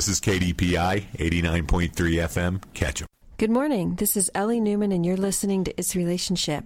This is KDPI, 89.3 FM, Ketchum. Good morning. This is Ellie Newman, and you're listening to It's Relationship.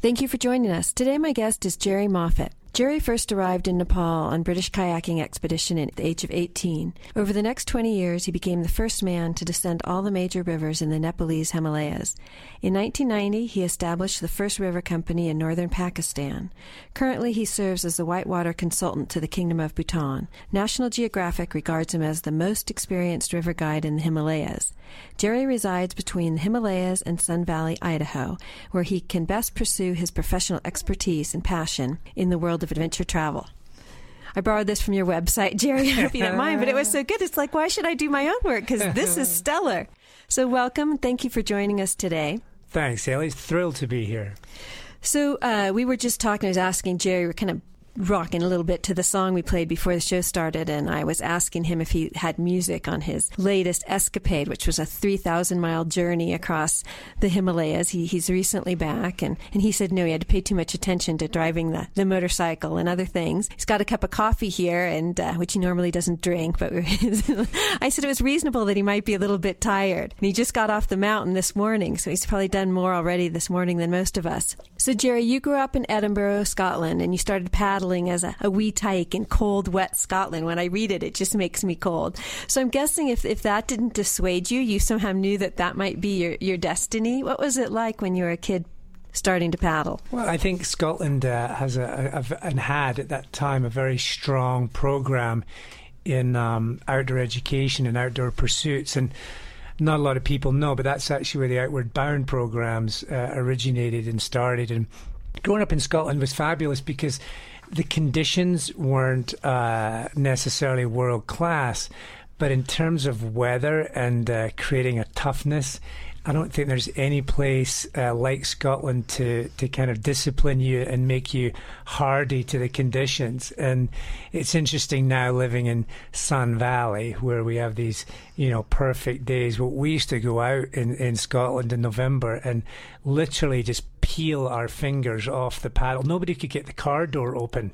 Thank you for joining us. Today, my guest is Jerry Moffat. Jerry first arrived in Nepal on British kayaking expedition at the age of 18. Over the next 20 years, he became the first man to descend all the major rivers in the Nepalese Himalayas. In 1990, he established the first river company in northern Pakistan. Currently, he serves as the whitewater consultant to the Kingdom of Bhutan. National Geographic regards him as the most experienced river guide in the Himalayas. Jerry resides between the Himalayas and Sun Valley, Idaho, where he can best pursue his professional expertise and passion in the world of adventure travel. I borrowed this from your website, Jerry. I hope you don't mind, but it was so good. It's like, why should I do my own work? Because this is stellar. So welcome. Thank you for joining us today. Thanks, Ellie. Thrilled to be here. So we were just talking, I was asking Jerry, we're kind of rocking a little bit to the song we played before the show started, and I was asking him if he had music on his latest escapade, which was a 3,000-mile journey across the Himalayas. He's recently back, and he said no, he had to pay too much attention to driving the motorcycle and other things. He's got a cup of coffee here, and which he normally doesn't drink, but I said it was reasonable that he might be a little bit tired. And he just got off the mountain this morning, so he's probably done more already this morning than most of us. So, Jerry, you grew up in Edinburgh, Scotland, and you started paddling as a wee tyke in cold, wet Scotland. When I read it, it just makes me cold. So I'm guessing if that didn't dissuade you, you somehow knew that might be your destiny. What was it like when you were a kid starting to paddle? Well, I think Scotland has had at that time a very strong program in outdoor education and outdoor pursuits. And not a lot of people know, but that's actually where the Outward Bound programs originated and started. And growing up in Scotland was fabulous because the conditions weren't necessarily world-class, but in terms of weather and creating a toughness, I don't think there's any place like Scotland to kind of discipline you and make you hardy to the conditions. And it's interesting now living in Sun Valley, where we have these, perfect days. Well, we used to go out in Scotland in November and literally just peel our fingers off the paddle. Nobody could get the car door open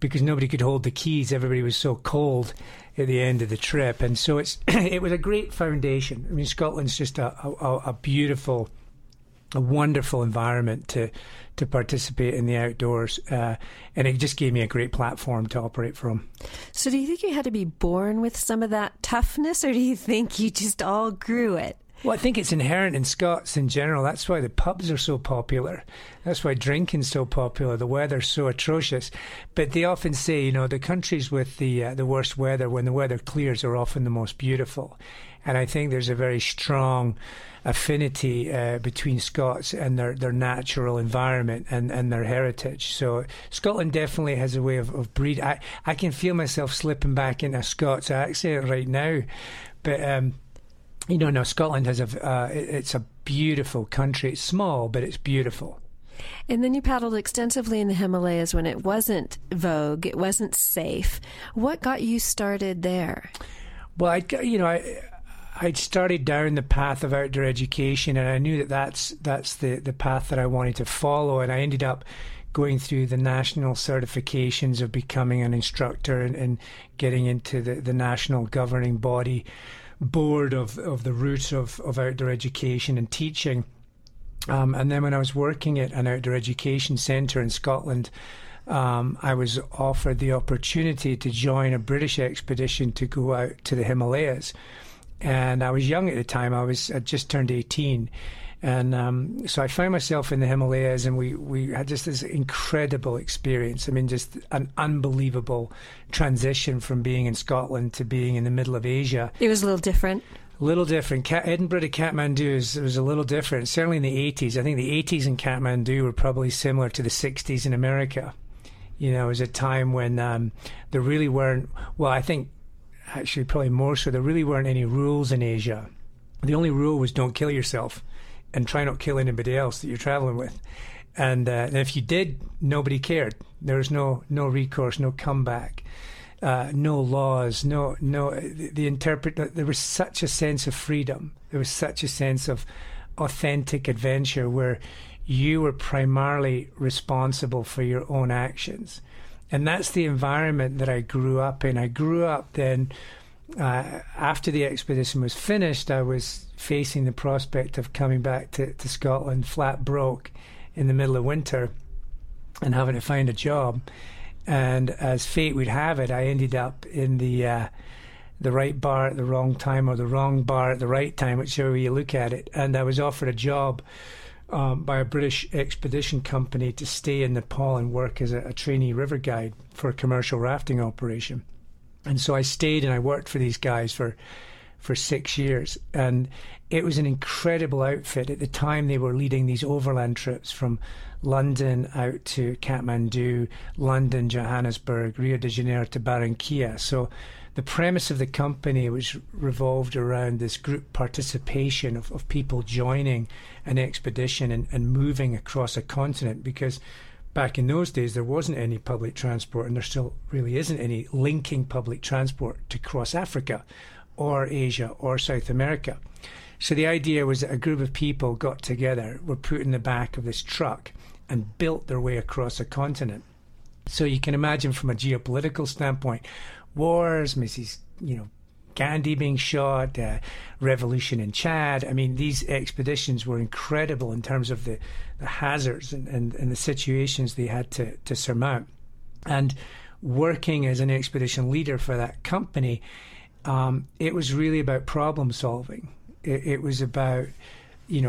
because nobody could hold the keys. Everybody was so cold at the end of the trip. And so it was a great foundation. I mean, Scotland's just a beautiful, a wonderful environment to participate in the outdoors. And it just gave me a great platform to operate from. So do you think you had to be born with some of that toughness, or do you think you just all grew it? Well, I think it's inherent in Scots in general. That's why the pubs are so popular. That's why drinking's so popular. The weather's so atrocious. But they often say, the countries with the worst weather, when the weather clears, are often the most beautiful. And I think there's a very strong affinity between Scots and their natural environment and their heritage. So Scotland definitely has a way of breed. I can feel myself slipping back into a Scots accent right now. But Scotland has it's a beautiful country. It's small, but it's beautiful. And then you paddled extensively in the Himalayas when it wasn't vogue, it wasn't safe. What got you started there? Well, I'd started down the path of outdoor education, and I knew that's the path that I wanted to follow, and I ended up going through the national certifications of becoming an instructor and getting into the national governing body board of the roots of outdoor education and teaching. And then when I was working at an outdoor education centre in Scotland, I was offered the opportunity to join a British expedition to go out to the Himalayas. And I was young at the time. I'd just turned 18. And so I found myself in the Himalayas, and we had just this incredible experience. I mean, just an unbelievable transition from being in Scotland to being in the middle of Asia. It was a little different. Edinburgh to Kathmandu was a little different, certainly in the 80s. I think the 80s in Kathmandu were probably similar to the 60s in America. It was a time when there really weren't, well, I think actually probably more so, there really weren't any rules in Asia. The only rule was don't kill yourself. And try not to kill anybody else that you're traveling with. And if you did, nobody cared. There was no recourse, no comeback, no laws, no. There was such a sense of freedom. There was such a sense of authentic adventure where you were primarily responsible for your own actions. And that's the environment that I grew up in. I grew up then after the expedition was finished, I was facing the prospect of coming back to Scotland flat broke in the middle of winter and having to find a job. And as fate would have it, I ended up in the right bar at the wrong time, or the wrong bar at the right time, whichever way you look at it. And I was offered a job by a British expedition company to stay in Nepal and work as a trainee river guide for a commercial rafting operation. And so I stayed and I worked for these guys for 6 years. And it was an incredible outfit. At the time, they were leading these overland trips from London out to Kathmandu, London, Johannesburg, Rio de Janeiro to Barranquilla. So the premise of the company was revolved around this group participation of people joining an expedition and moving across a continent, because back in those days there wasn't any public transport, and there still really isn't any linking public transport to cross Africa or Asia or South America. So the idea was that a group of people got together, were put in the back of this truck and built their way across a continent. So you can imagine, from a geopolitical standpoint, wars, Gandhi being shot, revolution in Chad. I mean, these expeditions were incredible in terms of the hazards and the situations they had to surmount. And working as an expedition leader for that company, it was really about problem solving. It was about,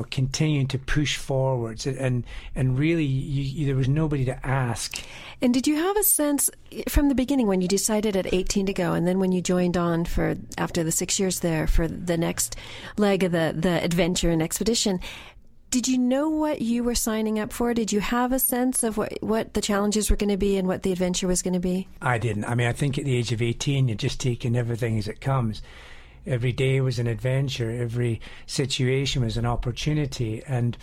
continuing to push forwards, and really there was nobody to ask. And did you have a sense from the beginning, when you decided at 18 to go, and then when you joined on for after the 6 years there for the next leg of the adventure and expedition, did you know what you were signing up for? Did you have a sense of what the challenges were going to be and what the adventure was going to be? I didn't. I mean, I think at the age of 18, you're just taking everything as it comes. Every day was an adventure. Every situation was an opportunity. And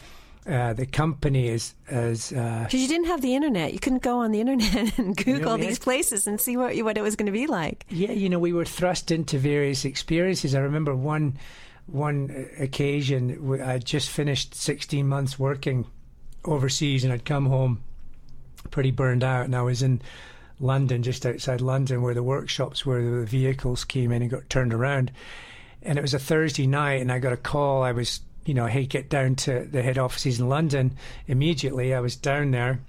the company is... Because you didn't have the internet. You couldn't go on the internet and Google these places and see what it was going to be like. Yeah, we were thrust into various experiences. I remember one occasion, I'd just finished 16 months working overseas, and I'd come home pretty burned out, and I was in London, just outside London, where the workshops where the vehicles came in and got turned around. And it was a Thursday night, and I got a call. I was, hey, get down to the head offices in London immediately. I was down there.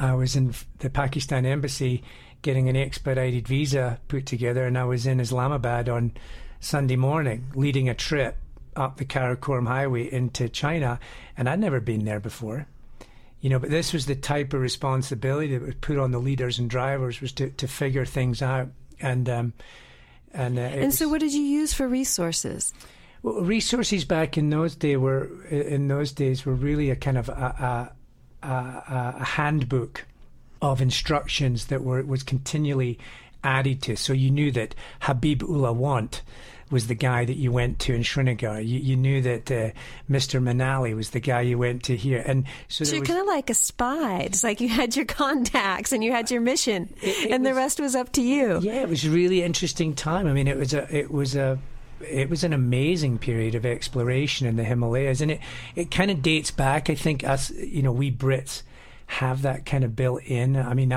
I was in the Pakistan embassy getting an expedited visa put together, and I was in Islamabad on Sunday morning leading a trip up the Karakoram highway into China, and I'd never been there before. But this was the type of responsibility that was put on the leaders and drivers, was to figure things out. So what did you use for resources? Well, resources back in those days were really a kind of a handbook of instructions that was continually added to. So you knew that Habib Ulawant was the guy that you went to in Srinagar. You knew that Mr. Manali was the guy you went to here. And so you're kind of like a spy. It's like you had your contacts and you had your mission, the rest was up to you. Yeah, it was a really interesting time. I mean, it was an amazing period of exploration in the Himalayas, and it kind of dates back. I think us, we Brits have that kind of built in. I mean,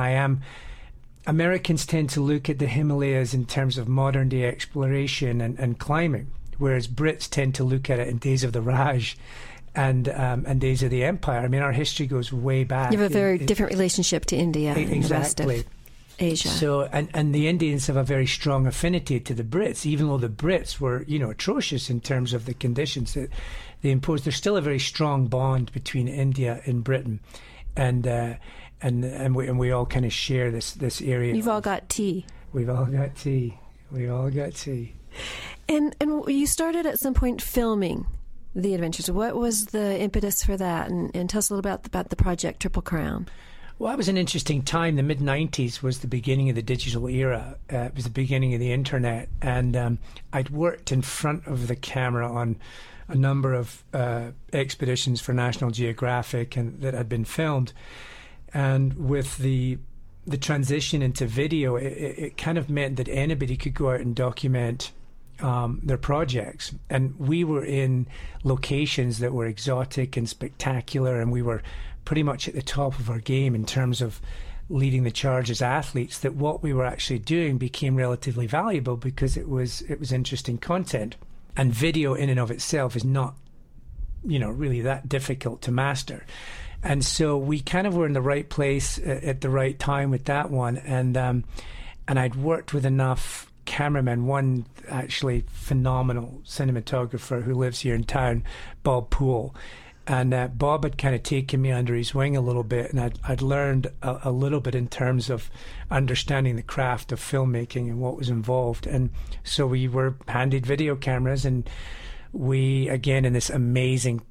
Americans tend to look at the Himalayas in terms of modern-day exploration and climbing, whereas Brits tend to look at it in days of the Raj and days of the Empire. I mean, our history goes way back. You have a very different relationship to India and the rest of Asia. So, and the Indians have a very strong affinity to the Brits, even though the Brits were, atrocious in terms of the conditions that they imposed. There's still a very strong bond between India and Britain, and we all kind of share this area. You've all got tea. We've all got tea. We've all got tea. And you started at some point filming the adventures. What was the impetus for that? And tell us a little about the project Triple Crown. Well, that was an interesting time. The mid-'90s was the beginning of the digital era. It was the beginning of the internet. And I'd worked in front of the camera on a number of expeditions for National Geographic that had been filmed. And with the transition into video, it kind of meant that anybody could go out and document their projects. And we were in locations that were exotic and spectacular, and we were pretty much at the top of our game in terms of leading the charge as athletes, that what we were actually doing became relatively valuable because it was interesting content. And video in and of itself is not, really that difficult to master. And so we kind of were in the right place at the right time with that one. And I'd worked with enough cameramen, one actually phenomenal cinematographer who lives here in town, Bob Poole. And Bob had kind of taken me under his wing a little bit, and I'd learned a little bit in terms of understanding the craft of filmmaking and what was involved. And so we were handed video cameras, and we, again, in this amazing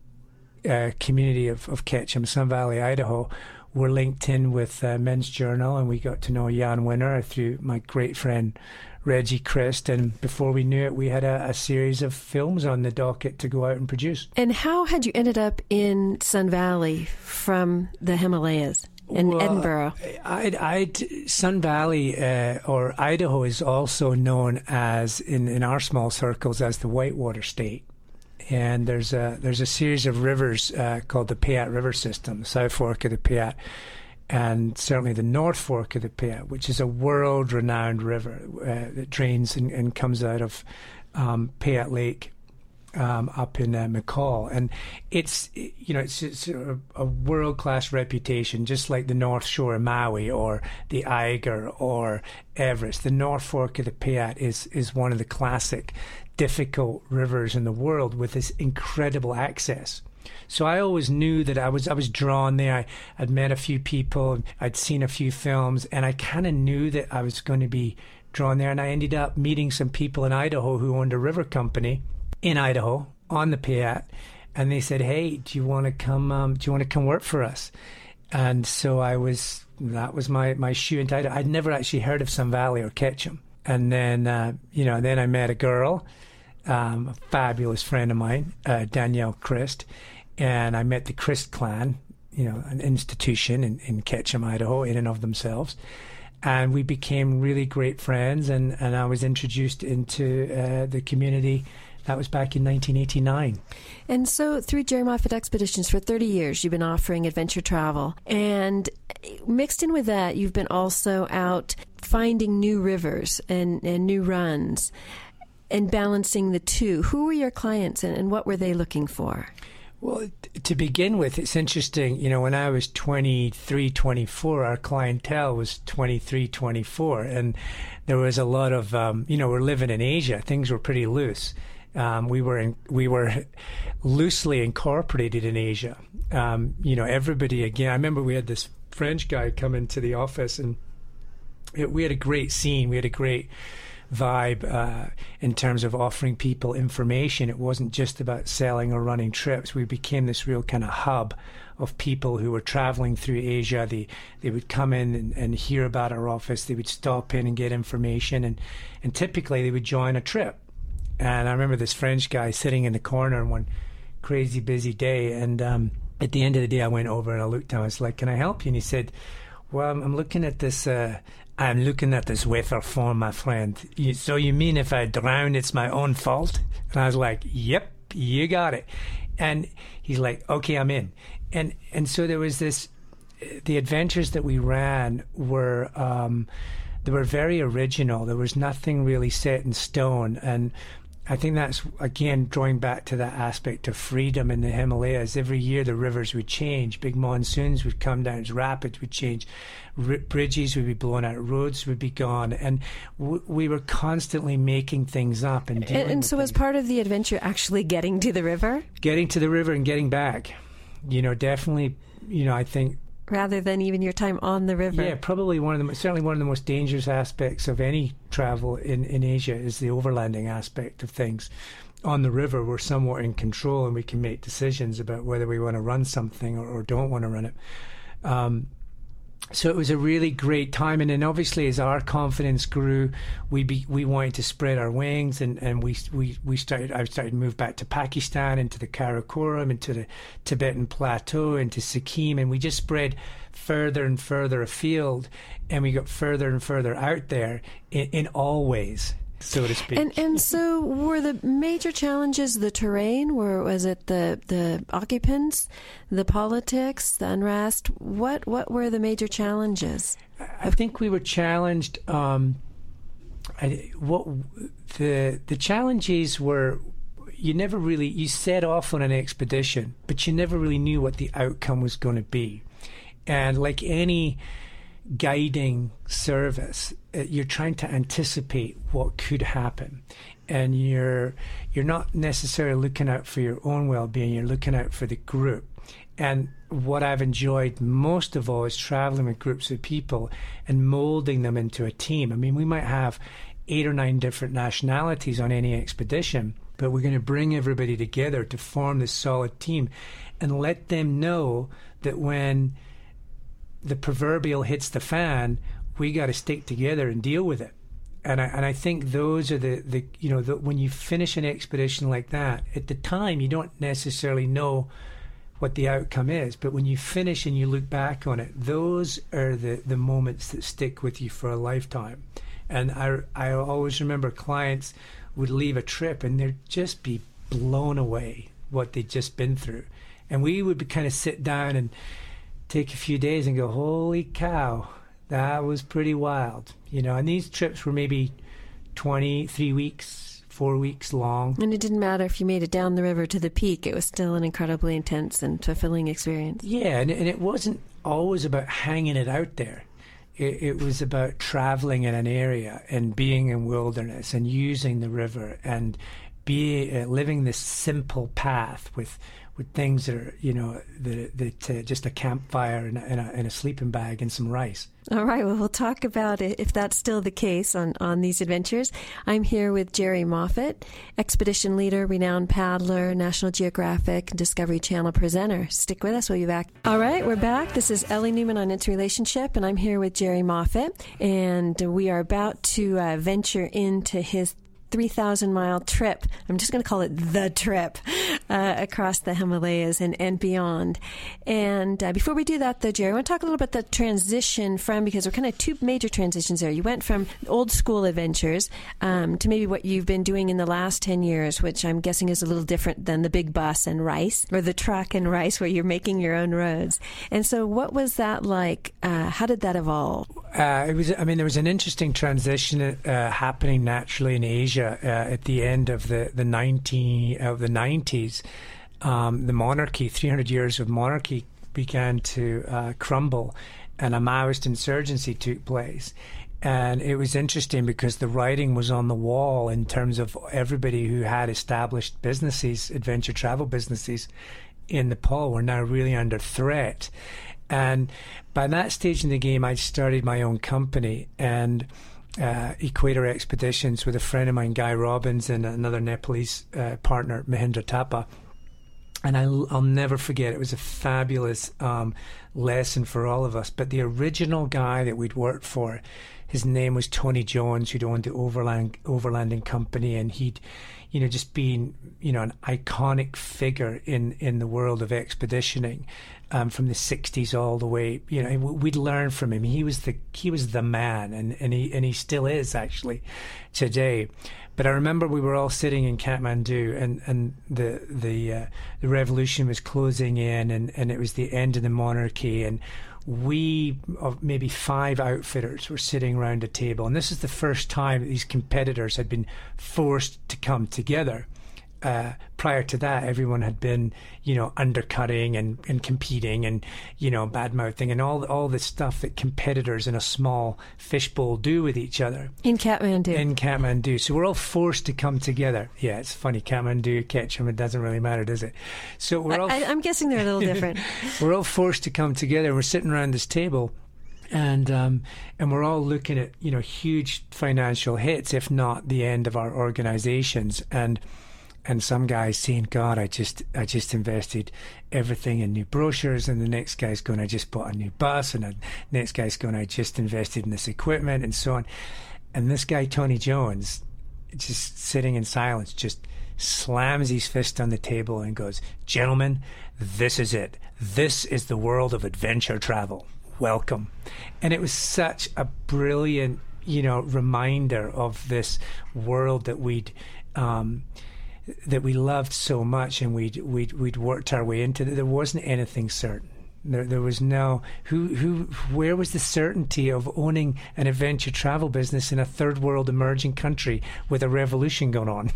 community of Ketchum, Sun Valley, Idaho, were linked in with Men's Journal, and we got to know Jan Winner through my great friend Reggie Christ, and before we knew it, we had a series of films on the docket to go out and produce. And how had you ended up in Sun Valley from the Himalayas in Edinburgh? Sun Valley or Idaho is also known as, in our small circles, as the Whitewater State. And there's a series of rivers called the Piat River System, the South Fork of the Piat, and certainly the North Fork of the Piat, which is a world-renowned river that drains and comes out of Piat Lake up in McCall. And it's a world-class reputation, just like the North Shore of Maui or the Eiger or Everest. The North Fork of the Piat is one of the classic, difficult rivers in the world with this incredible access. So I always knew that I was drawn there. I'd met a few people, I'd seen a few films, and I kind of knew that I was going to be drawn there. And I ended up meeting some people in Idaho who owned a river company in Idaho on the Piat, and they said, "Hey, do you want to come work for us?" And so that was my shoe into Idaho. I'd never actually heard of Sun Valley or Ketchum, and then I met a girl. A fabulous friend of mine, Danielle Christ, and I met the Christ clan, an institution in Ketchum, Idaho, in and of themselves, and we became really great friends, and I was introduced into the community. That was back in 1989. And so through Jerry Moffat Expeditions for 30 years, you've been offering adventure travel, and mixed in with that, you've been also out finding new rivers and new runs. And balancing the two, who were your clients and what were they looking for? Well, to begin with, it's interesting. When I was 23, 24, our clientele was 23, 24. And there was a lot of, we're living in Asia. Things were pretty loose. We were loosely incorporated in Asia. Everybody, again, I remember we had this French guy come into the office, and we had a great scene. We had a great vibe in terms of offering people information. It wasn't just about selling or running trips. We became this real kind of hub of people who were traveling through Asia. They would come in and hear about our office. They would stop in and get information, and typically they would join a trip. And I remember this French guy sitting in the corner one crazy busy day, and at the end of the day I went over and I looked down. I was like, "Can I help you?" And he said, "Well, I'm looking at this weather form, my friend. So you mean if I drown, it's my own fault?" And I was like, "Yep, you got it." And he's like, "Okay, I'm in." And so there was this, the adventures that we ran were, they were very original. There was nothing really set in stone. And I think that's, again, drawing back to that aspect of freedom in the Himalayas. Every year the rivers would change. Big monsoons would come down. Rapids would change. Bridges would be blown out. Roads would be gone. And we were constantly making things up. And so was part of the adventure actually getting to the river? Getting to the river and getting back. Definitely, I think, rather than even your time on the river. Yeah, probably one of the most dangerous aspects of any travel in Asia is the overlanding aspect of things. On the river, we're somewhat in control, and we can make decisions about whether we want to run something or don't want to run it. So it was a really great time, and then obviously as our confidence grew, we wanted to spread our wings, and we started. I started to move back to Pakistan, into the Karakoram, into the Tibetan Plateau, into Sikkim, and we just spread further and further afield, and we got further and further out there in all ways. so to speak. And so were the major challenges the terrain? Was it the occupants, the politics, the unrest? What were the major challenges? I think we were challenged. The challenges were, you set off on an expedition, but you never really knew what the outcome was going to be. And like any guiding service, you're trying to anticipate what could happen, and you're not necessarily looking out for your own well-being. You're looking out for the group. And what I've enjoyed most of all is traveling with groups of people and molding them into a team. I mean, we might have 8 or 9 different nationalities on any expedition, but we're going to bring everybody together to form this solid team and let them know that when the proverbial hits the fan, we got to stick together and deal with it. And I think those are the when you finish an expedition like that, at the time you don't necessarily know what the outcome is, but when you finish and you look back on it, those are the moments that stick with you for a lifetime. And I always remember clients would leave a trip and they'd just be blown away what they'd just been through. And we would kind of sit down and take a few days and go, holy cow, that was pretty wild, and these trips were maybe 23 weeks, 4 weeks long, and it didn't matter if you made it down the river to the peak, it was still an incredibly intense and fulfilling experience. And it wasn't always about hanging it out there. It was about traveling in an area and being in wilderness and using the river and living this simple path with things that are, just a campfire and a sleeping bag and some rice. All right. Well, we'll talk about it if that's still the case on these adventures. I'm here with Jerry Moffat, expedition leader, renowned paddler, National Geographic, Discovery Channel presenter. Stick with us. We'll be back. All right. We're back. This is Ellie Newman on It's Relationship, and I'm here with Jerry Moffat, and we are about to venture into his 3,000-mile trip. I'm just going to call it the trip across the Himalayas and beyond. And before we do that, though, Jerry, I want to talk a little bit about the transition because there are kind of two major transitions there. You went from old-school adventures to maybe what you've been doing in the last 10 years, which I'm guessing is a little different than the big bus and rice, or the truck and rice, where you're making your own roads. And so what was that like? How did that evolve? There was an interesting transition happening naturally in Asia. At the end of the 90s, the monarchy, 300 years of monarchy, began to crumble, and a Maoist insurgency took place. And it was interesting because the writing was on the wall in terms of everybody who had established businesses, adventure travel businesses in Nepal, were now really under threat. And by that stage in the game, I started my own company and Equator Expeditions with a friend of mine, Guy Robbins, and another Nepalese partner, Mahendra Thapa. And I'll never forget, it was a fabulous lesson for all of us. But the original guy that we'd worked for, his name was Tony Jones, who'd owned the Overlanding Company, and he'd just been an iconic figure in the world of expeditioning. From the 60s all the way, we'd learn from him. He was the man, and he still is actually today. But I remember we were all sitting in Kathmandu, and the revolution was closing in, and it was the end of the monarchy, and we, of maybe 5 outfitters, were sitting around a table, and this is the first time that these competitors had been forced to come together. Prior to that, everyone had been, undercutting and competing and, badmouthing and all the stuff that competitors in a small fishbowl do with each other. In Kathmandu. So we're all forced to come together. Yeah, it's funny. Kathmandu, Ketchum, it doesn't really matter, does it? So we're all... I'm guessing they're a little different. We're all forced to come together. We're sitting around this table and we're all looking at, huge financial hits, if not the end of our organizations. And some guy's saying, God, I just invested everything in new brochures. And the next guy's going, I just bought a new bus. And the next guy's going, I just invested in this equipment, and so on. And this guy, Tony Jones, just sitting in silence, just slams his fist on the table and goes, gentlemen, this is it. This is the world of adventure travel. Welcome. And it was such a brilliant you know, reminder of this world that we loved so much, and we'd worked our way into. There wasn't anything certain. There was no where was the certainty of owning an adventure travel business in a third world emerging country with a revolution going on?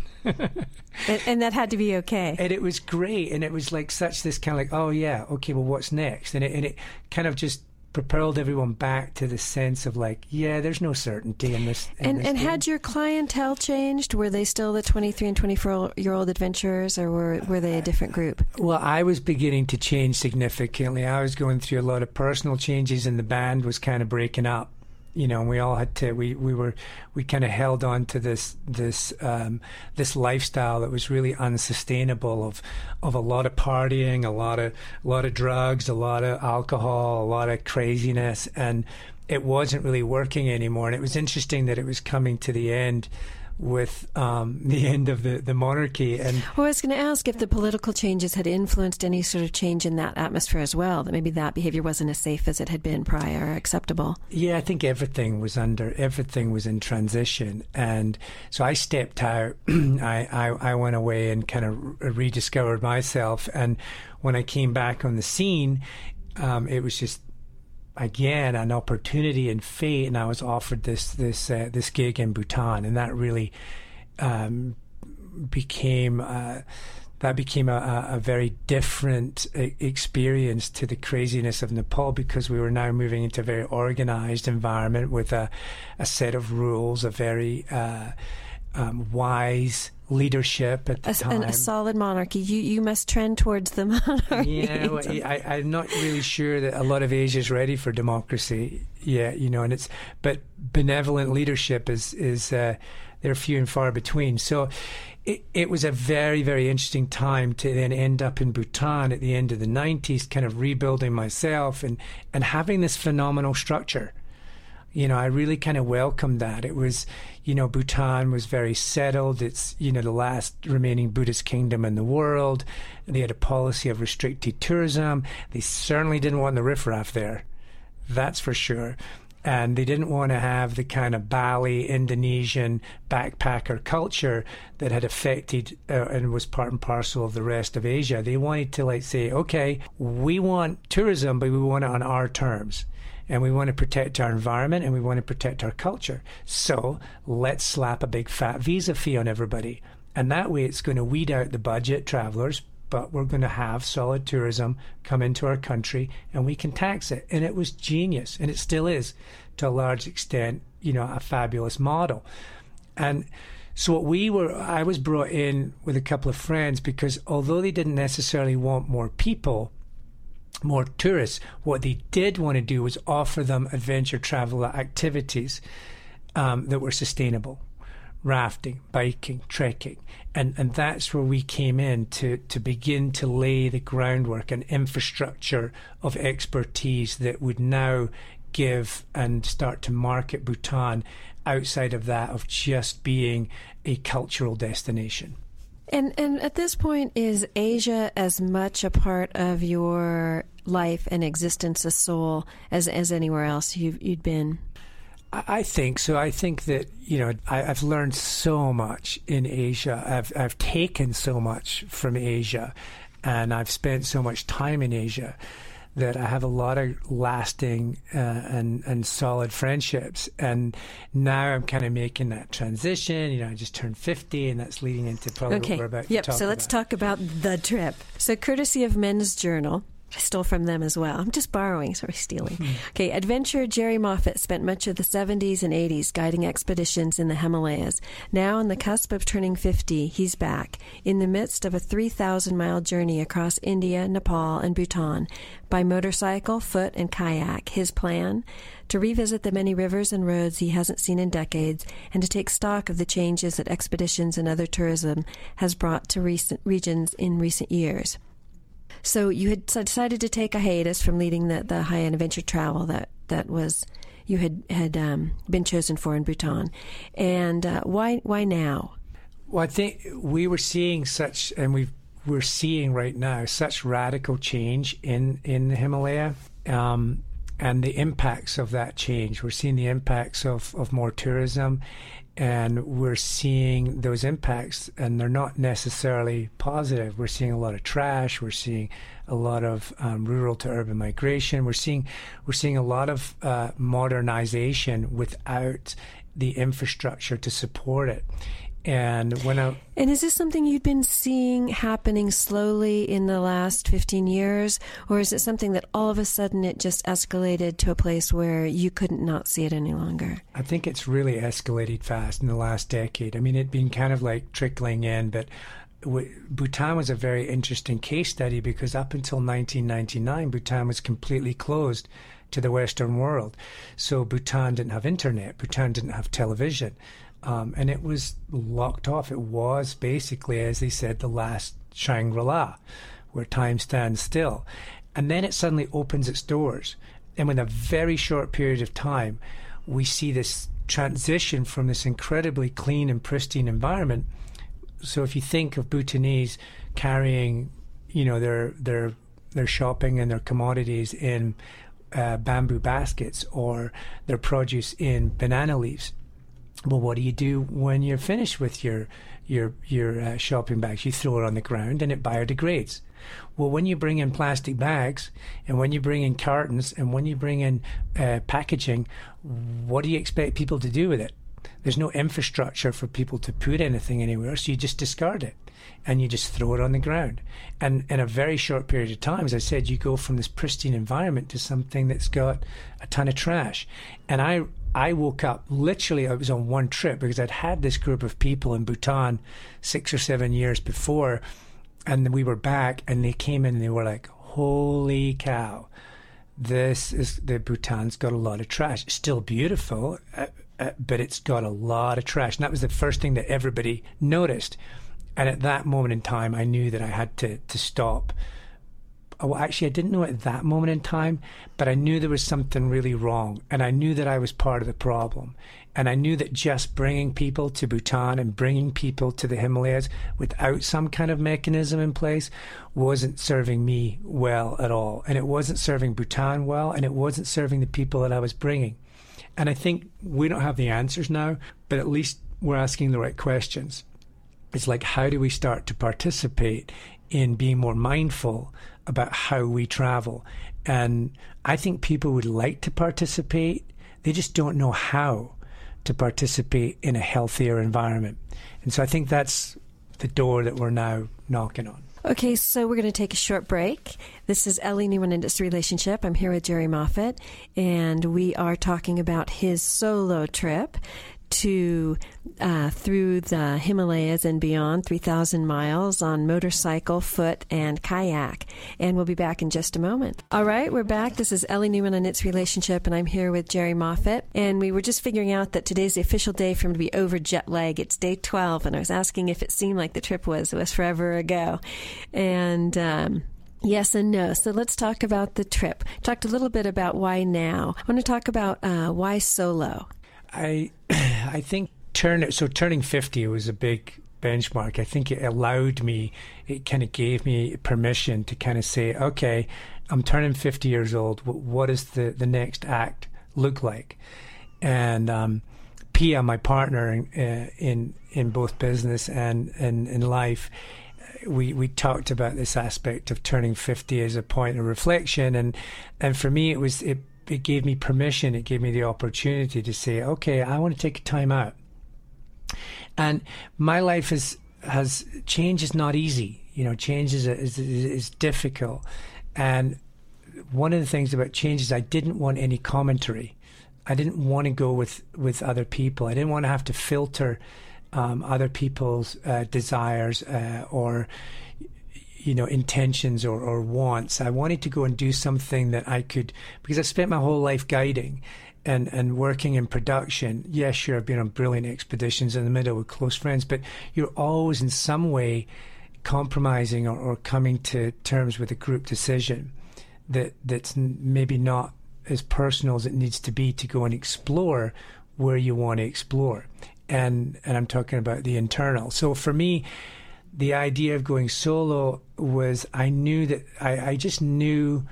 and that had to be okay. And it was great, and it was like such this kind of like, oh yeah, okay, well what's next? And it kind of just propelled everyone back to the sense of like, yeah, there's no certainty in this. And had your clientele changed? Were they still the 23 and 24-year-old adventurers, or were they a different group? Well, I was beginning to change significantly. I was going through a lot of personal changes, and the band was kind of breaking up. You know, and we all had to. We kind of held on to this lifestyle that was really unsustainable of a lot of partying, a lot of drugs, a lot of alcohol, a lot of craziness, and it wasn't really working anymore. And it was interesting that it was coming to the end with the end of the monarchy. And well, I was going to ask if the political changes had influenced any sort of change in that atmosphere as well, that maybe that behavior wasn't as safe as it had been prior or acceptable. Yeah, I think everything was in transition. And so I stepped out, I went away and kind of rediscovered myself. And when I came back on the scene, it was just, again, an opportunity and fate, and I was offered this gig in Bhutan, and that really became a very different experience to the craziness of Nepal, because we were now moving into a very organized environment with a set of rules, a very wise leadership at the time. A solid monarchy. You must trend towards the monarchy. Yeah, well, I'm not really sure that a lot of Asia is ready for democracy yet, you know, and it's, but benevolent leadership is they're few and far between. So it was a very, very interesting time to then end up in Bhutan at the end of the 90s, kind of rebuilding myself and having this phenomenal structure. You know, I really kind of welcomed that. It was, you know, Bhutan was very settled. It's, you know, the last remaining Buddhist kingdom in the world. They had a policy of restricted tourism. They certainly didn't want the riffraff there. That's for sure. And they didn't want to have the kind of Bali, Indonesian backpacker culture that had affected and was part and parcel of the rest of Asia. They wanted to, like, say, okay, we want tourism, but we want it on our terms. And we want to protect our environment, and we want to protect our culture. So let's slap a big fat visa fee on everybody. And that way it's going to weed out the budget travelers, but we're going to have solid tourism come into our country, and we can tax it. And it was genius, and it still is, to a large extent, you know, a fabulous model. And so what I was brought in with a couple of friends, because although they didn't necessarily want more people, more tourists, what they did want to do was offer them adventure travel activities that were sustainable. Rafting, biking, trekking. And that's where we came in to begin to lay the groundwork and infrastructure of expertise that would now give and start to market Bhutan outside of that of just being a cultural destination. And at this point, is Asia as much a part of your life and existence as Seoul as anywhere else you'd been? I think so. I think that, you know, I've learned so much in Asia. I've taken so much from Asia, and I've spent so much time in Asia that I have a lot of lasting and solid friendships. And now I'm kind of making that transition. You know, I just turned 50, and that's leading into probably what we're about to talk about. So let's talk about the trip. So courtesy of Men's Journal, I stole from them as well. I'm just borrowing, sorry, stealing. Okay, adventurer Jerry Moffat spent much of the 70s and 80s guiding expeditions in the Himalayas. Now on the cusp of turning 50, he's back in the midst of a 3,000-mile journey across India, Nepal, and Bhutan by motorcycle, foot, and kayak. His plan? To revisit the many rivers and roads he hasn't seen in decades, and to take stock of the changes that expeditions and other tourism has brought to recent regions in recent years. So you had decided to take a hiatus from leading the high-end adventure travel that was you had been chosen for in Bhutan, and why now? Well, I think we were seeing such, and we're seeing right now such radical change in the Himalaya. and the impacts of that change. We're seeing the impacts of more tourism, and we're seeing those impacts, and they're not necessarily positive. We're seeing a lot of trash. We're seeing a lot of rural to urban migration. We're seeing a lot of modernization without the infrastructure to support it. And is this something you've been seeing happening slowly in the last 15 years, or is it something that all of a sudden it just escalated to a place where you couldn't not see it any longer? I think it's really escalated fast in the last decade. I mean, it'd been kind of like trickling in, but Bhutan was a very interesting case study because up until 1999, Bhutan was completely closed to the Western world. So Bhutan didn't have internet. Bhutan didn't have television. And it was locked off. It was basically, as they said, the last Shangri-La, where time stands still. And then it suddenly opens its doors. And in a very short period of time, we see this transition from this incredibly clean and pristine environment. So if you think of Bhutanese carrying, you know, their shopping and their commodities in bamboo baskets or their produce in banana leaves, well, what do you do when you're finished with your shopping bags? You throw it on the ground and it biodegrades. Well, when you bring in plastic bags and when you bring in cartons and when you bring in packaging, what do you expect people to do with it? There's no infrastructure for people to put anything anywhere, so you just discard it and you just throw it on the ground. And in a very short period of time, as I said, you go from this pristine environment to something that's got a ton of trash. And I woke up, literally, I was on one trip because I'd had this group of people in Bhutan 6 or 7 years before, and we were back, and they came in and they were like, holy cow, Bhutan's got a lot of trash. It's still beautiful, but it's got a lot of trash. And that was the first thing that everybody noticed. And at that moment in time, I knew that I had to stop. Well, actually, I didn't know at that moment in time, but I knew there was something really wrong, and I knew that I was part of the problem, and I knew that just bringing people to Bhutan and bringing people to the Himalayas without some kind of mechanism in place wasn't serving me well at all, and it wasn't serving Bhutan well, and it wasn't serving the people that I was bringing. And I think we don't have the answers now, but at least we're asking the right questions. It's like, how do we start to participate in being more mindful about how we travel? And I think people would like to participate. They just don't know how to participate in a healthier environment. And so I think that's the door that we're now knocking on. Okay, so we're going to take a short break. This is Ellie Newman and Its Relationship. I'm here with Jerry Moffat, and we are talking about his solo trip to through the Himalayas and beyond, 3,000 miles on motorcycle, foot, and kayak. And we'll be back in just a moment. All right, we're back. This is Ellie Newman and Its Relationship, and I'm here with Jerry Moffat. And we were just figuring out that today's the official day for him to be over jet lag. It's day 12, and I was asking if it seemed like the trip was forever ago. And yes and no. So let's talk about the trip. Talked a little bit about why now. I want to talk about why solo. I think turning 50 was a big benchmark. I think it allowed me, it kind of gave me permission to kind of say, okay, I'm turning 50 years old. What does the next act look like? And Pia, my partner in both business and in life, we talked about this aspect of turning 50 as a point of reflection. And for me, it gave me permission, it gave me the opportunity to say, okay, I want to take a time out. And my life has change is not easy. You know, change is difficult. And one of the things about change is I didn't want any commentary. I didn't want to go with other people. I didn't want to have to filter other people's desires or, you know, intentions or wants. I wanted to go and do something that I could, because I spent my whole life guiding and working in production. Yeah, sure, I've been on brilliant expeditions in the middle with close friends, but you're always in some way compromising or coming to terms with a group decision that's maybe not as personal as it needs to be to go and explore where you want to explore. And I'm talking about the internal. So for me, the idea of going solo was I knew that I just knew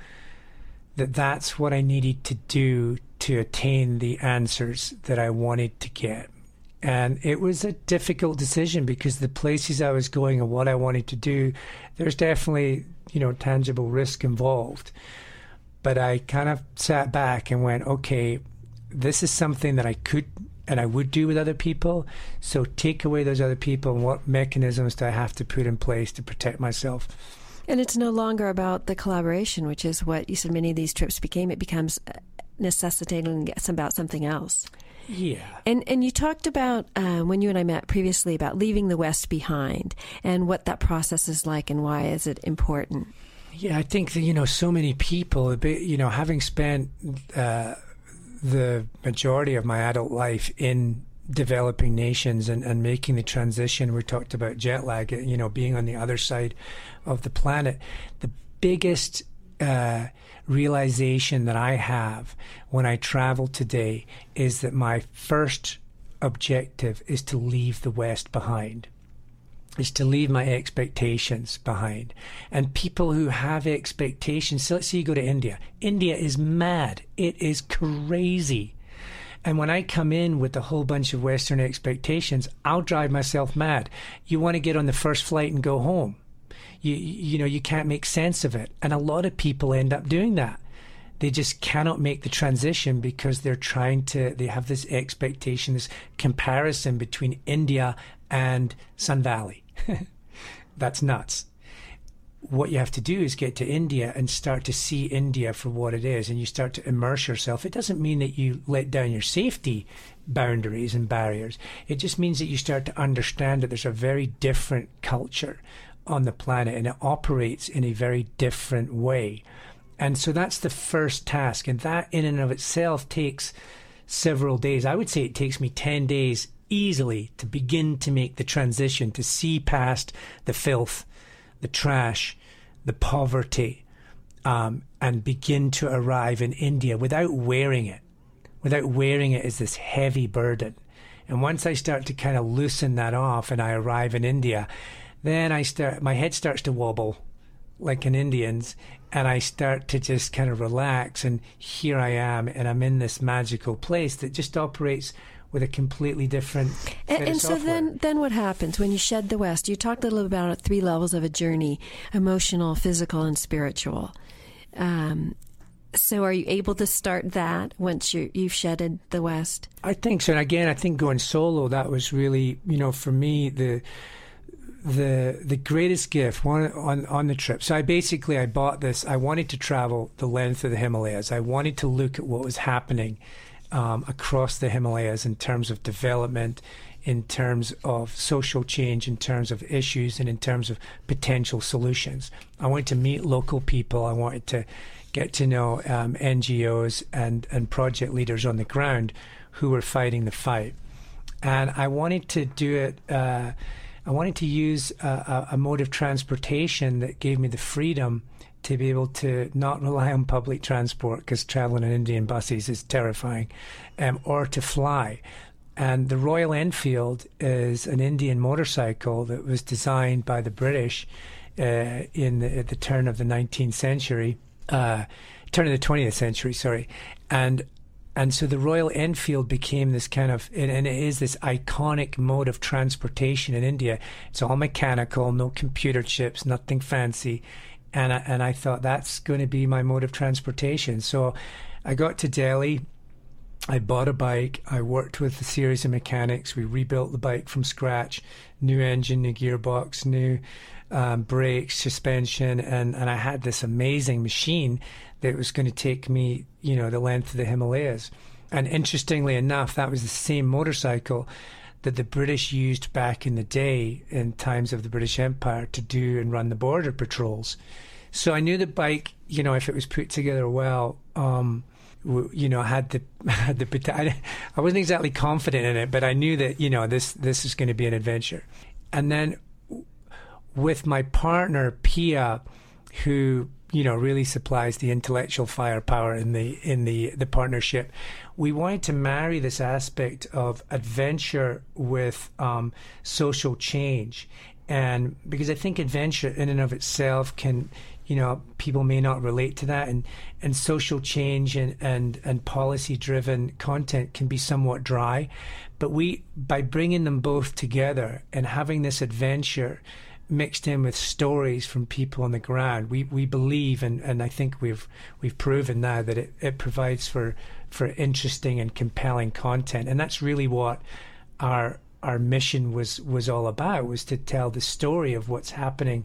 that's what I needed to do to attain the answers that I wanted to get. And it was a difficult decision because the places I was going and what I wanted to do, there's definitely, you know, tangible risk involved. But I kind of sat back and went, okay, this is something that I could and I would do with other people. So take away those other people and what mechanisms do I have to put in place to protect myself? And it's no longer about the collaboration, which is what you said many of these trips became. It becomes necessitating about something else. Yeah. And you talked about, when you and I met previously, about leaving the West behind and what that process is like and why is it important? Yeah, I think that, you know, so many people, you know, having spent the majority of my adult life in developing nations and making the transition, we talked about jet lag, you know, being on the other side of the planet, the biggest realization that I have when I travel today is that my first objective is to leave the West behind, is to leave my expectations behind. And people who have expectations, so let's say you go to India. India is mad. It is crazy. And when I come in with a whole bunch of Western expectations, I'll drive myself mad. You want to get on the first flight and go home. You know, you can't make sense of it. And a lot of people end up doing that. They just cannot make the transition because they're they have this expectation, this comparison between India and Sun Valley. That's nuts. What you have to do is get to India and start to see India for what it is, and you start to immerse yourself. It doesn't mean that you let down your safety boundaries and barriers. It just means that you start to understand that there's a very different culture on the planet, and it operates in a very different way. And so that's the first task, and that in and of itself takes several days. I would say it takes me 10 days easily to begin to make the transition, to see past the filth, the trash, the poverty, and begin to arrive in India without wearing it. Without wearing it is this heavy burden. And once I start to kind of loosen that off and I arrive in India, then my head starts to wobble like an Indian's, and I start to just kind of relax, and here I am, and I'm in this magical place that just operates with a completely different and so then what happens when you shed the West? You talked a little about three levels of a journey: emotional, physical, and spiritual. So are you able to start that once you've shedded the West? I think so. And again, I think going solo, that was really, you know, for me, the greatest gift on the trip. So I bought this. I wanted to travel the length of the Himalayas. I wanted to look at what was happening across the Himalayas in terms of development, in terms of social change, in terms of issues, and in terms of potential solutions. I wanted to meet local people. I wanted to get to know NGOs and project leaders on the ground who were fighting the fight. And I wanted to do it... I wanted to use a mode of transportation that gave me the freedom to be able to not rely on public transport, because traveling in Indian buses is terrifying, or to fly. And the Royal Enfield is an Indian motorcycle that was designed by the British at the turn of the 20th century, sorry. And so the Royal Enfield became this kind of, and it is this iconic mode of transportation in India. It's all mechanical, no computer chips, nothing fancy. And I thought, that's going to be my mode of transportation. So I got to Delhi, I bought a bike, I worked with a series of mechanics, we rebuilt the bike from scratch, new engine, new gearbox, new brakes, suspension, and I had this amazing machine that was going to take me, you know, the length of the Himalayas. And interestingly enough, that was the same motorcycle that the British used back in the day, in times of the British Empire, to do and run the border patrols. So I knew the bike, you know, if it was put together well, you know, I wasn't exactly confident in it, but I knew that, you know, this is going to be an adventure. And then with my partner Pia, who, you know, really supplies the intellectual firepower in the partnership, we wanted to marry this aspect of adventure with social change. And because I think adventure in and of itself can you know, people may not relate to that, and social change and policy-driven content can be somewhat dry. But we, by bringing them both together and having this adventure mixed in with stories from people on the ground, we believe, and I think we've proven now that it provides for interesting and compelling content. And that's really what our mission was all about, was to tell the story of what's happening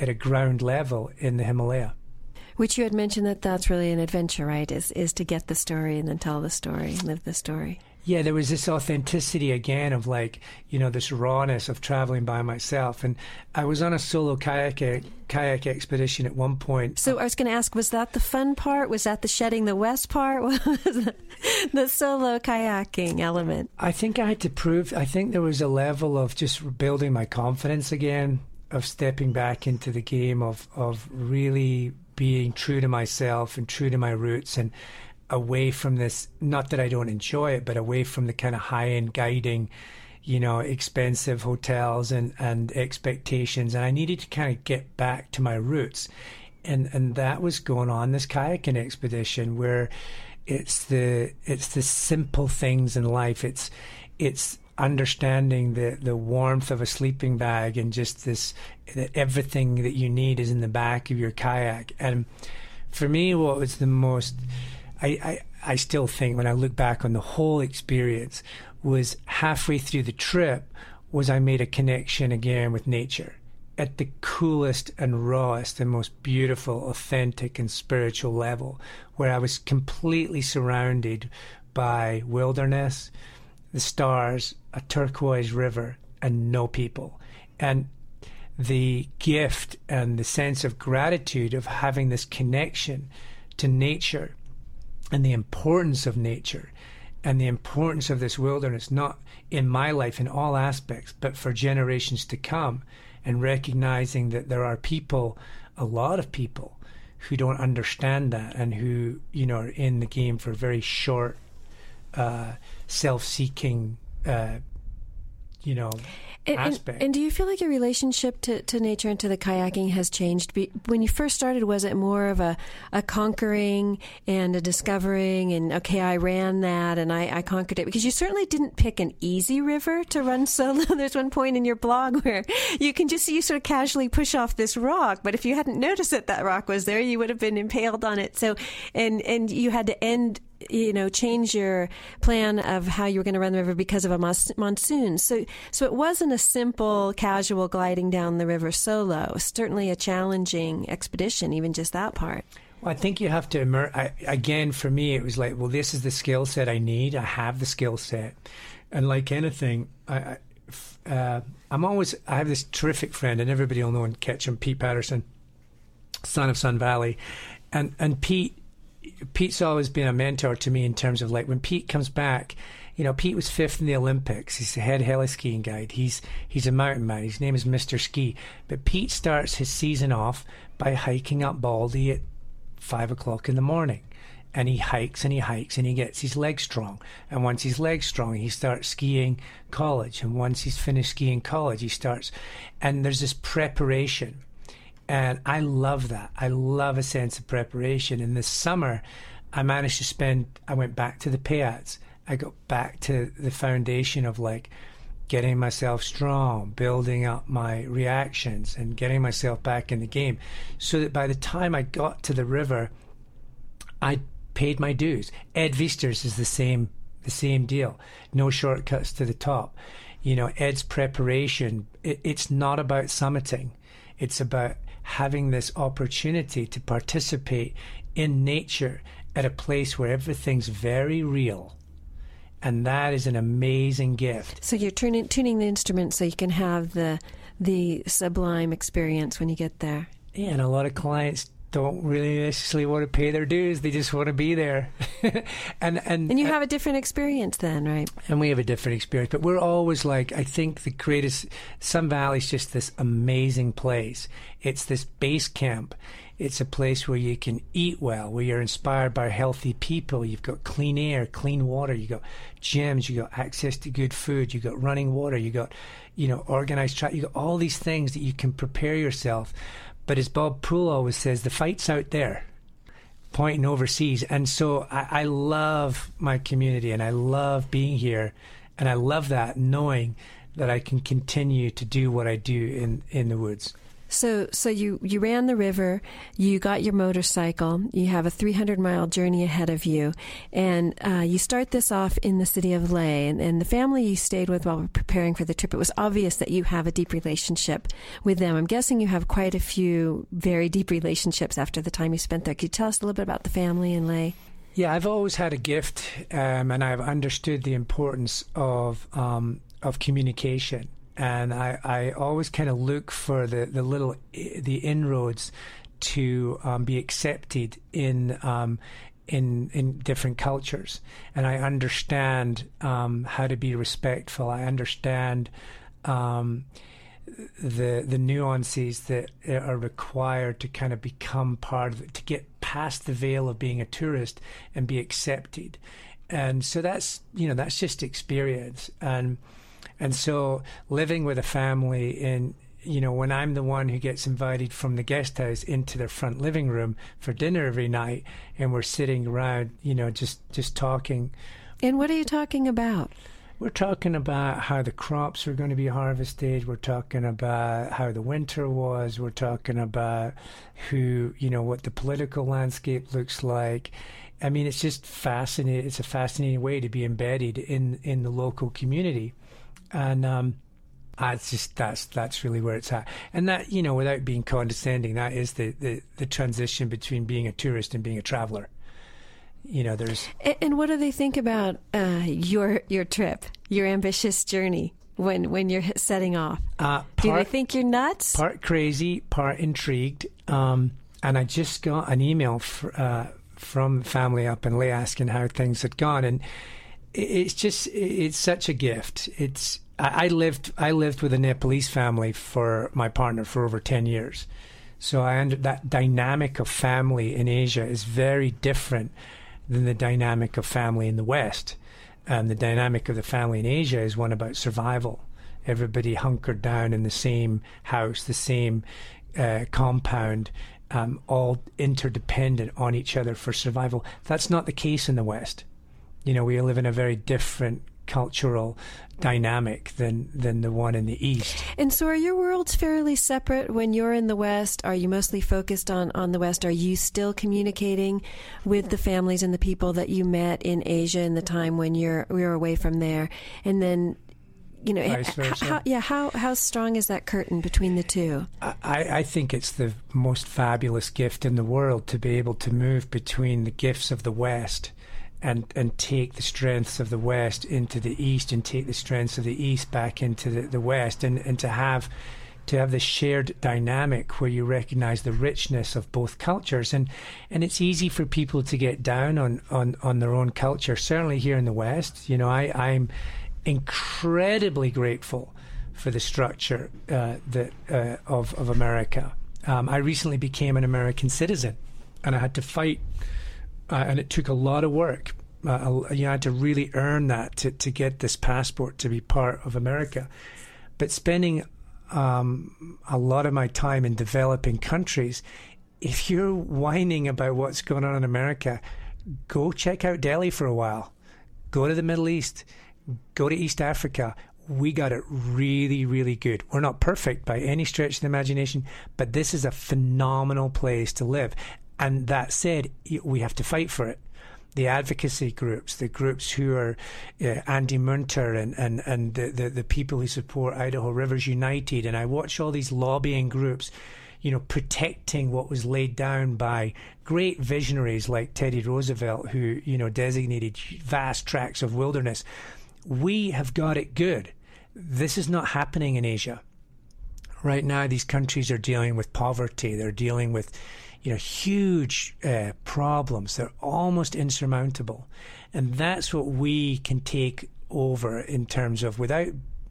at a ground level in the Himalaya. Which you had mentioned that's really an adventure, right? Is to get the story and then tell the story, live the story. Yeah, there was this authenticity again of, like, you know, this rawness of traveling by myself. And I was on a solo kayak expedition at one point. So I was going to ask, was that the fun part? Was that the shedding the west part? What was the solo kayaking element? I think I had to prove, I think there was a level of just building my confidence again, of stepping back into the game, of really being true to myself and true to my roots, and away from this, not that I don't enjoy it, but away from the kind of high-end guiding, you know, expensive hotels and expectations. And I needed to kind of get back to my roots. And that was going on this kayaking expedition, where it's the simple things in life. It's understanding the warmth of a sleeping bag, and just this, that everything that you need is in the back of your kayak. And for me, what was the most... I still think, when I look back on the whole experience, was halfway through the trip was I made a connection again with nature at the coolest and rawest and most beautiful, authentic and spiritual level, where I was completely surrounded by wilderness, the stars, a turquoise river, and no people. And the gift and the sense of gratitude of having this connection to nature, and the importance of nature, and the importance of this wilderness, not in my life in all aspects, but for generations to come, and recognizing that there are people, a lot of people, who don't understand that, and who, you know, are in the game for very short, self-seeking, you know, aspect. And do you feel like your relationship to nature and to the kayaking has changed? When you first started, was it more of a conquering and a discovering, and okay, I ran that and I conquered it? Because you certainly didn't pick an easy river to run solo. There's one point in your blog where you can just, you sort of casually push off this rock, but if you hadn't noticed that rock was there, you would have been impaled on it. So, and you had to end, you know, change your plan of how you were going to run the river because of a monsoon. So it wasn't a simple, casual gliding down the river solo. Certainly a challenging expedition, even just that part. Well, I think you have to again, for me, it was like, well, this is the skill set I need. I have the skill set. And like anything, I have this terrific friend, and everybody will know in Ketchum, Pete Patterson, son of Sun Valley. And Pete's always been a mentor to me in terms of, like, when Pete comes back, you know, Pete was fifth in the Olympics. He's the head heli-skiing guide. He's a mountain man. His name is Mr. Ski. But Pete starts his season off by hiking up Baldy at 5 o'clock in the morning. And he hikes and he hikes, and he gets his legs strong. And once he's legs strong, he starts skiing college. And once he's finished skiing college, he starts. And there's this preparation. And I love that. I love a sense of preparation. And this summer, I went back to the payouts. I got back to the foundation of, like, getting myself strong, building up my reactions, and getting myself back in the game, so that by the time I got to the river, I paid my dues. Ed Vester's is the same deal. No shortcuts to the top. You know, Ed's preparation, it's not about summiting. It's about having this opportunity to participate in nature at a place where everything's very real. And that is an amazing gift. So you're tuning the instrument so you can have the sublime experience when you get there. Yeah, and a lot of clients don't really necessarily want to pay their dues. They just want to be there. And you have a different experience then, right? And we have a different experience. But we're always like, I think the greatest... Sun Valley's just this amazing place. It's this base camp. It's a place where you can eat well, where you're inspired by healthy people. You've got clean air, clean water. You've got gyms. You've got access to good food. You've got running water. You've got, you know, organized... You've got all these things that you can prepare yourself. But as Bob Poole always says, the fight's out there, pointing overseas. And so I love my community, and I love being here, and I love that, knowing that I can continue to do what I do in the woods. So you ran the river, you got your motorcycle, you have a 300-mile journey ahead of you, and you start this off in the city of Leh, and the family you stayed with while preparing for the trip, it was obvious that you have a deep relationship with them. I'm guessing you have quite a few very deep relationships after the time you spent there. Could you tell us a little bit about the family in Leh? Yeah, I've always had a gift, and I've understood the importance of communication. And I always kind of look for the inroads to be accepted in different cultures. And I understand how to be respectful. I understand the nuances that are required to kind of become part of it, to get past the veil of being a tourist and be accepted. And so that's just experience. And so living with a family, and, you know, when I'm the one who gets invited from the guest house into their front living room for dinner every night, and we're sitting around, you know, just talking. And what are you talking about? We're talking about how the crops are going to be harvested. We're talking about how the winter was. We're talking about who, you know, what the political landscape looks like. I mean, it's just fascinating. It's a fascinating way to be embedded in the local community. And that's really where it's at. And that, you know, without being condescending, that is the transition between being a tourist and being a traveler. You know, there's. And what do they think about your trip, your ambitious journey when you're setting off? Do they think you're nuts? Part crazy, part intrigued. And I just got an email from family up in Leh asking how things had gone, and. It's such a gift. I lived with a Nepalese family for my partner for over 10 years. So that dynamic of family in Asia is very different than the dynamic of family in the West. And the dynamic of the family in Asia is one about survival. Everybody hunkered down in the same house, the same compound, all interdependent on each other for survival. That's not the case in the West. You know, we live in a very different cultural dynamic than the one in the East. And so are your worlds fairly separate when you're in the West? Are you mostly focused on the West? Are you still communicating with the families and the people that you met in Asia in the time when you're away from there? And then, you know, how strong is that curtain between the two? I think it's the most fabulous gift in the world to be able to move between the gifts of the West and take the strengths of the West into the East, and take the strengths of the East back into the West, and to have this shared dynamic where you recognize the richness of both cultures. And it's easy for people to get down on their own culture, certainly here in the West. You know, I'm incredibly grateful for the structure of America. I recently became an American citizen, and I had to fight. And it took a lot of work. You had to really earn that to get this passport to be part of America. But spending a lot of my time in developing countries, if you're whining about what's going on in America, go check out Delhi for a while. Go to the Middle East. Go to East Africa. We got it really, really good. We're not perfect by any stretch of the imagination, but this is a phenomenal place to live. And that said, we have to fight for it. The advocacy groups, the groups who are Andy Munter and the people who support Idaho Rivers United. And I watch all these lobbying groups, you know, protecting what was laid down by great visionaries like Teddy Roosevelt, who, you know, designated vast tracts of wilderness. We have got it good. This is not happening in Asia. Right now, these countries are dealing with poverty. They're dealing with, you know, huge problems. They're almost insurmountable. And that's what we can take over in terms of, without,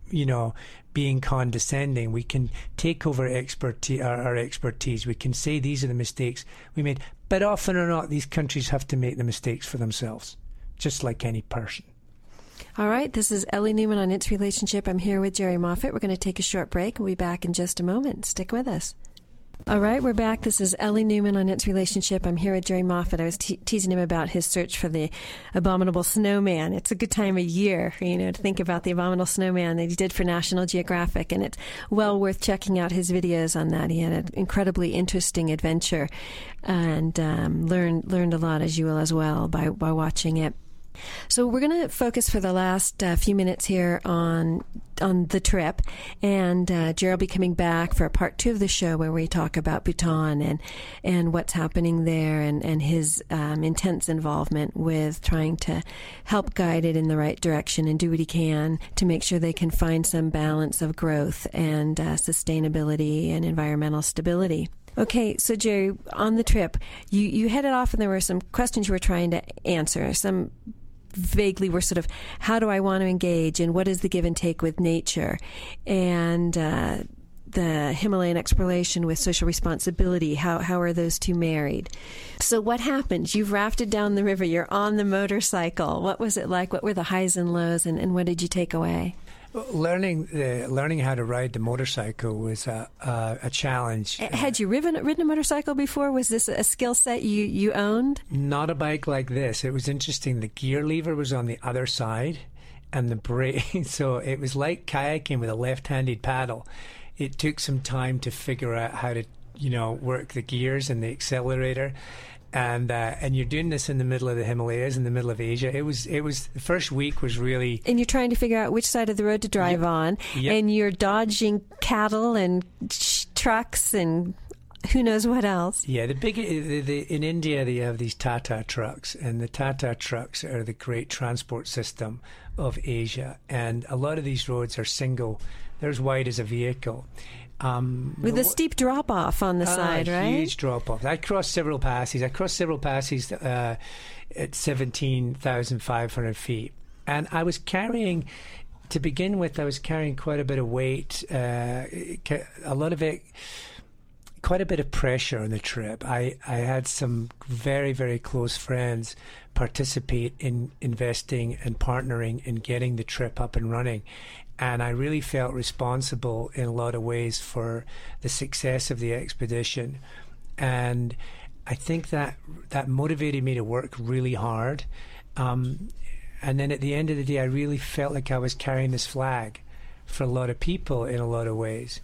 you know, being condescending, we can take over our expertise. We can say these are the mistakes we made. But often or not, these countries have to make the mistakes for themselves, just like any person. All right, this is Ellie Newman on It's Relationship. I'm here with Jerry Moffat. We're going to take a short break. We'll be back in just a moment. Stick with us. All right, we're back. This is Ellie Newman on It's Relationship. I'm here with Jerry Moffat. I was teasing him about his search for the abominable snowman. It's a good time of year, you know, to think about the abominable snowman that he did for National Geographic, and it's well worth checking out his videos on that. He had an incredibly interesting adventure and learned a lot, as you will as well, by watching it. So we're going to focus for the last few minutes here on the trip, and Jerry will be coming back for part two of the show where we talk about Bhutan and what's happening there and his intense involvement with trying to help guide it in the right direction and do what he can to make sure they can find some balance of growth and sustainability and environmental stability. Okay, so Jerry, on the trip, you headed off and there were some questions you were trying to answer, some vaguely were sort of, how do I want to engage and what is the give and take with nature, and the Himalayan exploration with social responsibility, how are those two married? So what happened? You've rafted down the river, you're on the motorcycle. What was it like? What were the highs and lows, and what did you take away? Learning how to ride the motorcycle was a challenge. Had you ridden a motorcycle before? Was this a skill set you owned? Not a bike like this. It was interesting. The gear lever was on the other side and the brake. So it was like kayaking with a left-handed paddle. It took some time to figure out how to, work the gears and the accelerator. And you're doing this in the middle of the Himalayas, in the middle of Asia. It was the first week was really... And you're trying to figure out which side of the road to drive on. Yep. And you're dodging cattle and trucks and who knows what else. Yeah, in India they have these Tata trucks, and the Tata trucks are the great transport system of Asia. And a lot of these roads are single. They're as wide as a vehicle. With a steep drop-off on the side, right? Huge drop-off. I crossed several passes. At 17,500 feet. And I was carrying quite a bit of weight, a lot of it, quite a bit of pressure on the trip. I had some very, very close friends participate in investing and partnering in getting the trip up and running. And I really felt responsible in a lot of ways for the success of the expedition. And I think that motivated me to work really hard. And then at the end of the day, I really felt like I was carrying this flag for a lot of people in a lot of ways.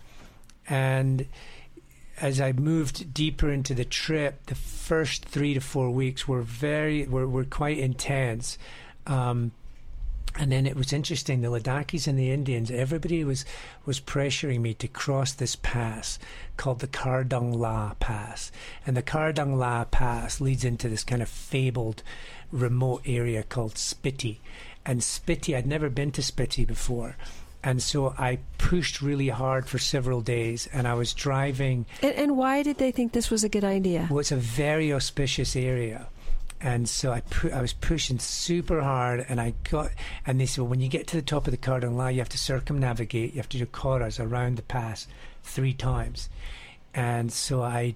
And as I moved deeper into the trip, the first 3 to 4 weeks were quite intense. And then it was interesting, the Ladakhis and the Indians, everybody was pressuring me to cross this pass called the Khardung La Pass. And the Khardung La Pass leads into this kind of fabled remote area called Spiti. And Spiti, I'd never been to Spiti before. And so I pushed really hard for several days, and I was driving. And why did they think this was a good idea? Well, it's a very auspicious area. And so I was pushing super hard, and they said, well, when you get to the top of the Khardung La, you have to circumnavigate, you have to do koras around the pass 3 times. And so I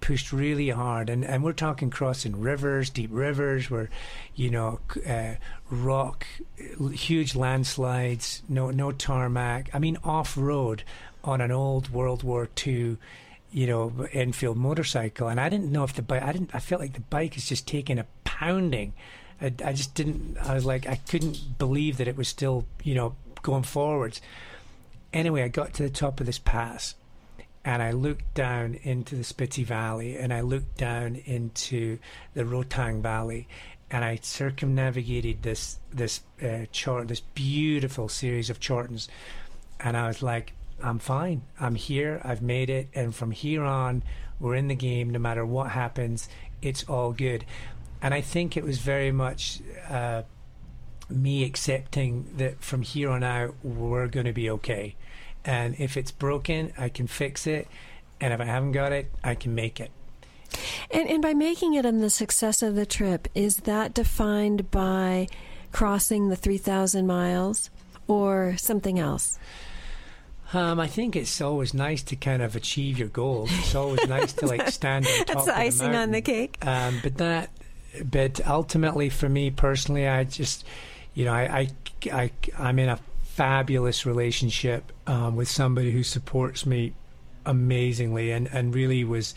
pushed really hard, and we're talking crossing rivers, deep rivers, where, rock, huge landslides, no tarmac. I mean, off-road on an old World War II Enfield motorcycle, and I didn't know if the bike. I felt like the bike is just taking a pounding. I just didn't. I was like, I couldn't believe that it was still, going forwards. Anyway, I got to the top of this pass, and I looked down into the Spiti Valley, and I looked down into the Rotang Valley, and I circumnavigated this chart, this beautiful series of chortens, and I was like, I'm fine. I'm here. I've made it. And from here on, we're in the game. No matter what happens, it's all good. And I think it was very much me accepting that from here on out, we're going to be okay. And if it's broken, I can fix it. And if I haven't got it, I can make it. And by making it and the success of the trip, is that defined by crossing the 3,000 miles or something else? I think it's always nice to kind of achieve your goals. It's always nice to stand on top of the mountain. That's the icing on the cake. But ultimately, for me personally, I just, I'm in a fabulous relationship with somebody who supports me amazingly and really was,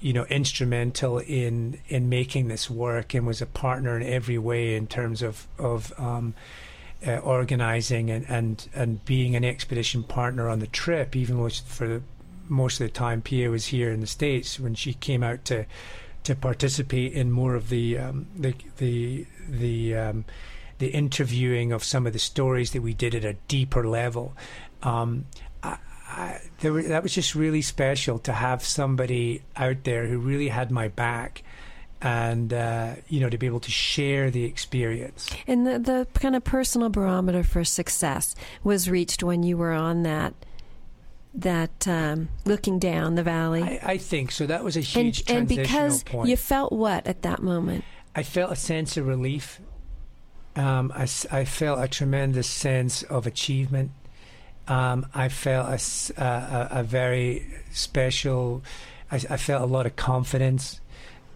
you know, instrumental in making this work, and was a partner in every way in terms of organizing and being an expedition partner on the trip, even which for most of the time Pia was here in the States when she came out to participate in more of the interviewing of some of the stories that we did at a deeper level. That was just really special to have somebody out there who really had my back, and you know, to be able to share the experience. And the kind of personal barometer for success was reached when you were on that looking down the valley. I think so. That was a huge transitional point. And because you felt what at that moment? I felt a sense of relief. I felt a tremendous sense of achievement. I felt a very special. I felt a lot of confidence,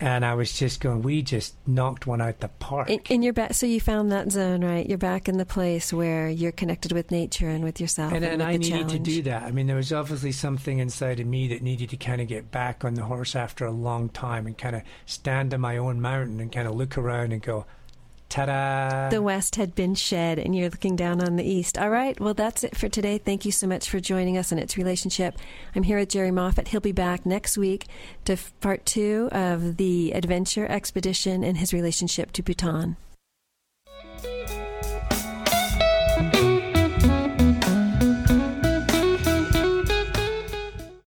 and I was just going, we just knocked one out the park. And you're back, so you found that zone, right? You're back in the place where you're connected with nature and with yourself. And I needed to do that. I mean, there was obviously something inside of me that needed to kind of get back on the horse after a long time and kind of stand on my own mountain and kind of look around and go, ta-da. The West had been shed, and you're looking down on the East. All right, well, that's it for today. Thank you so much for joining us on It's Relationship. I'm here with Jerry Moffat. He'll be back next week to part two of the adventure expedition and his relationship to Bhutan.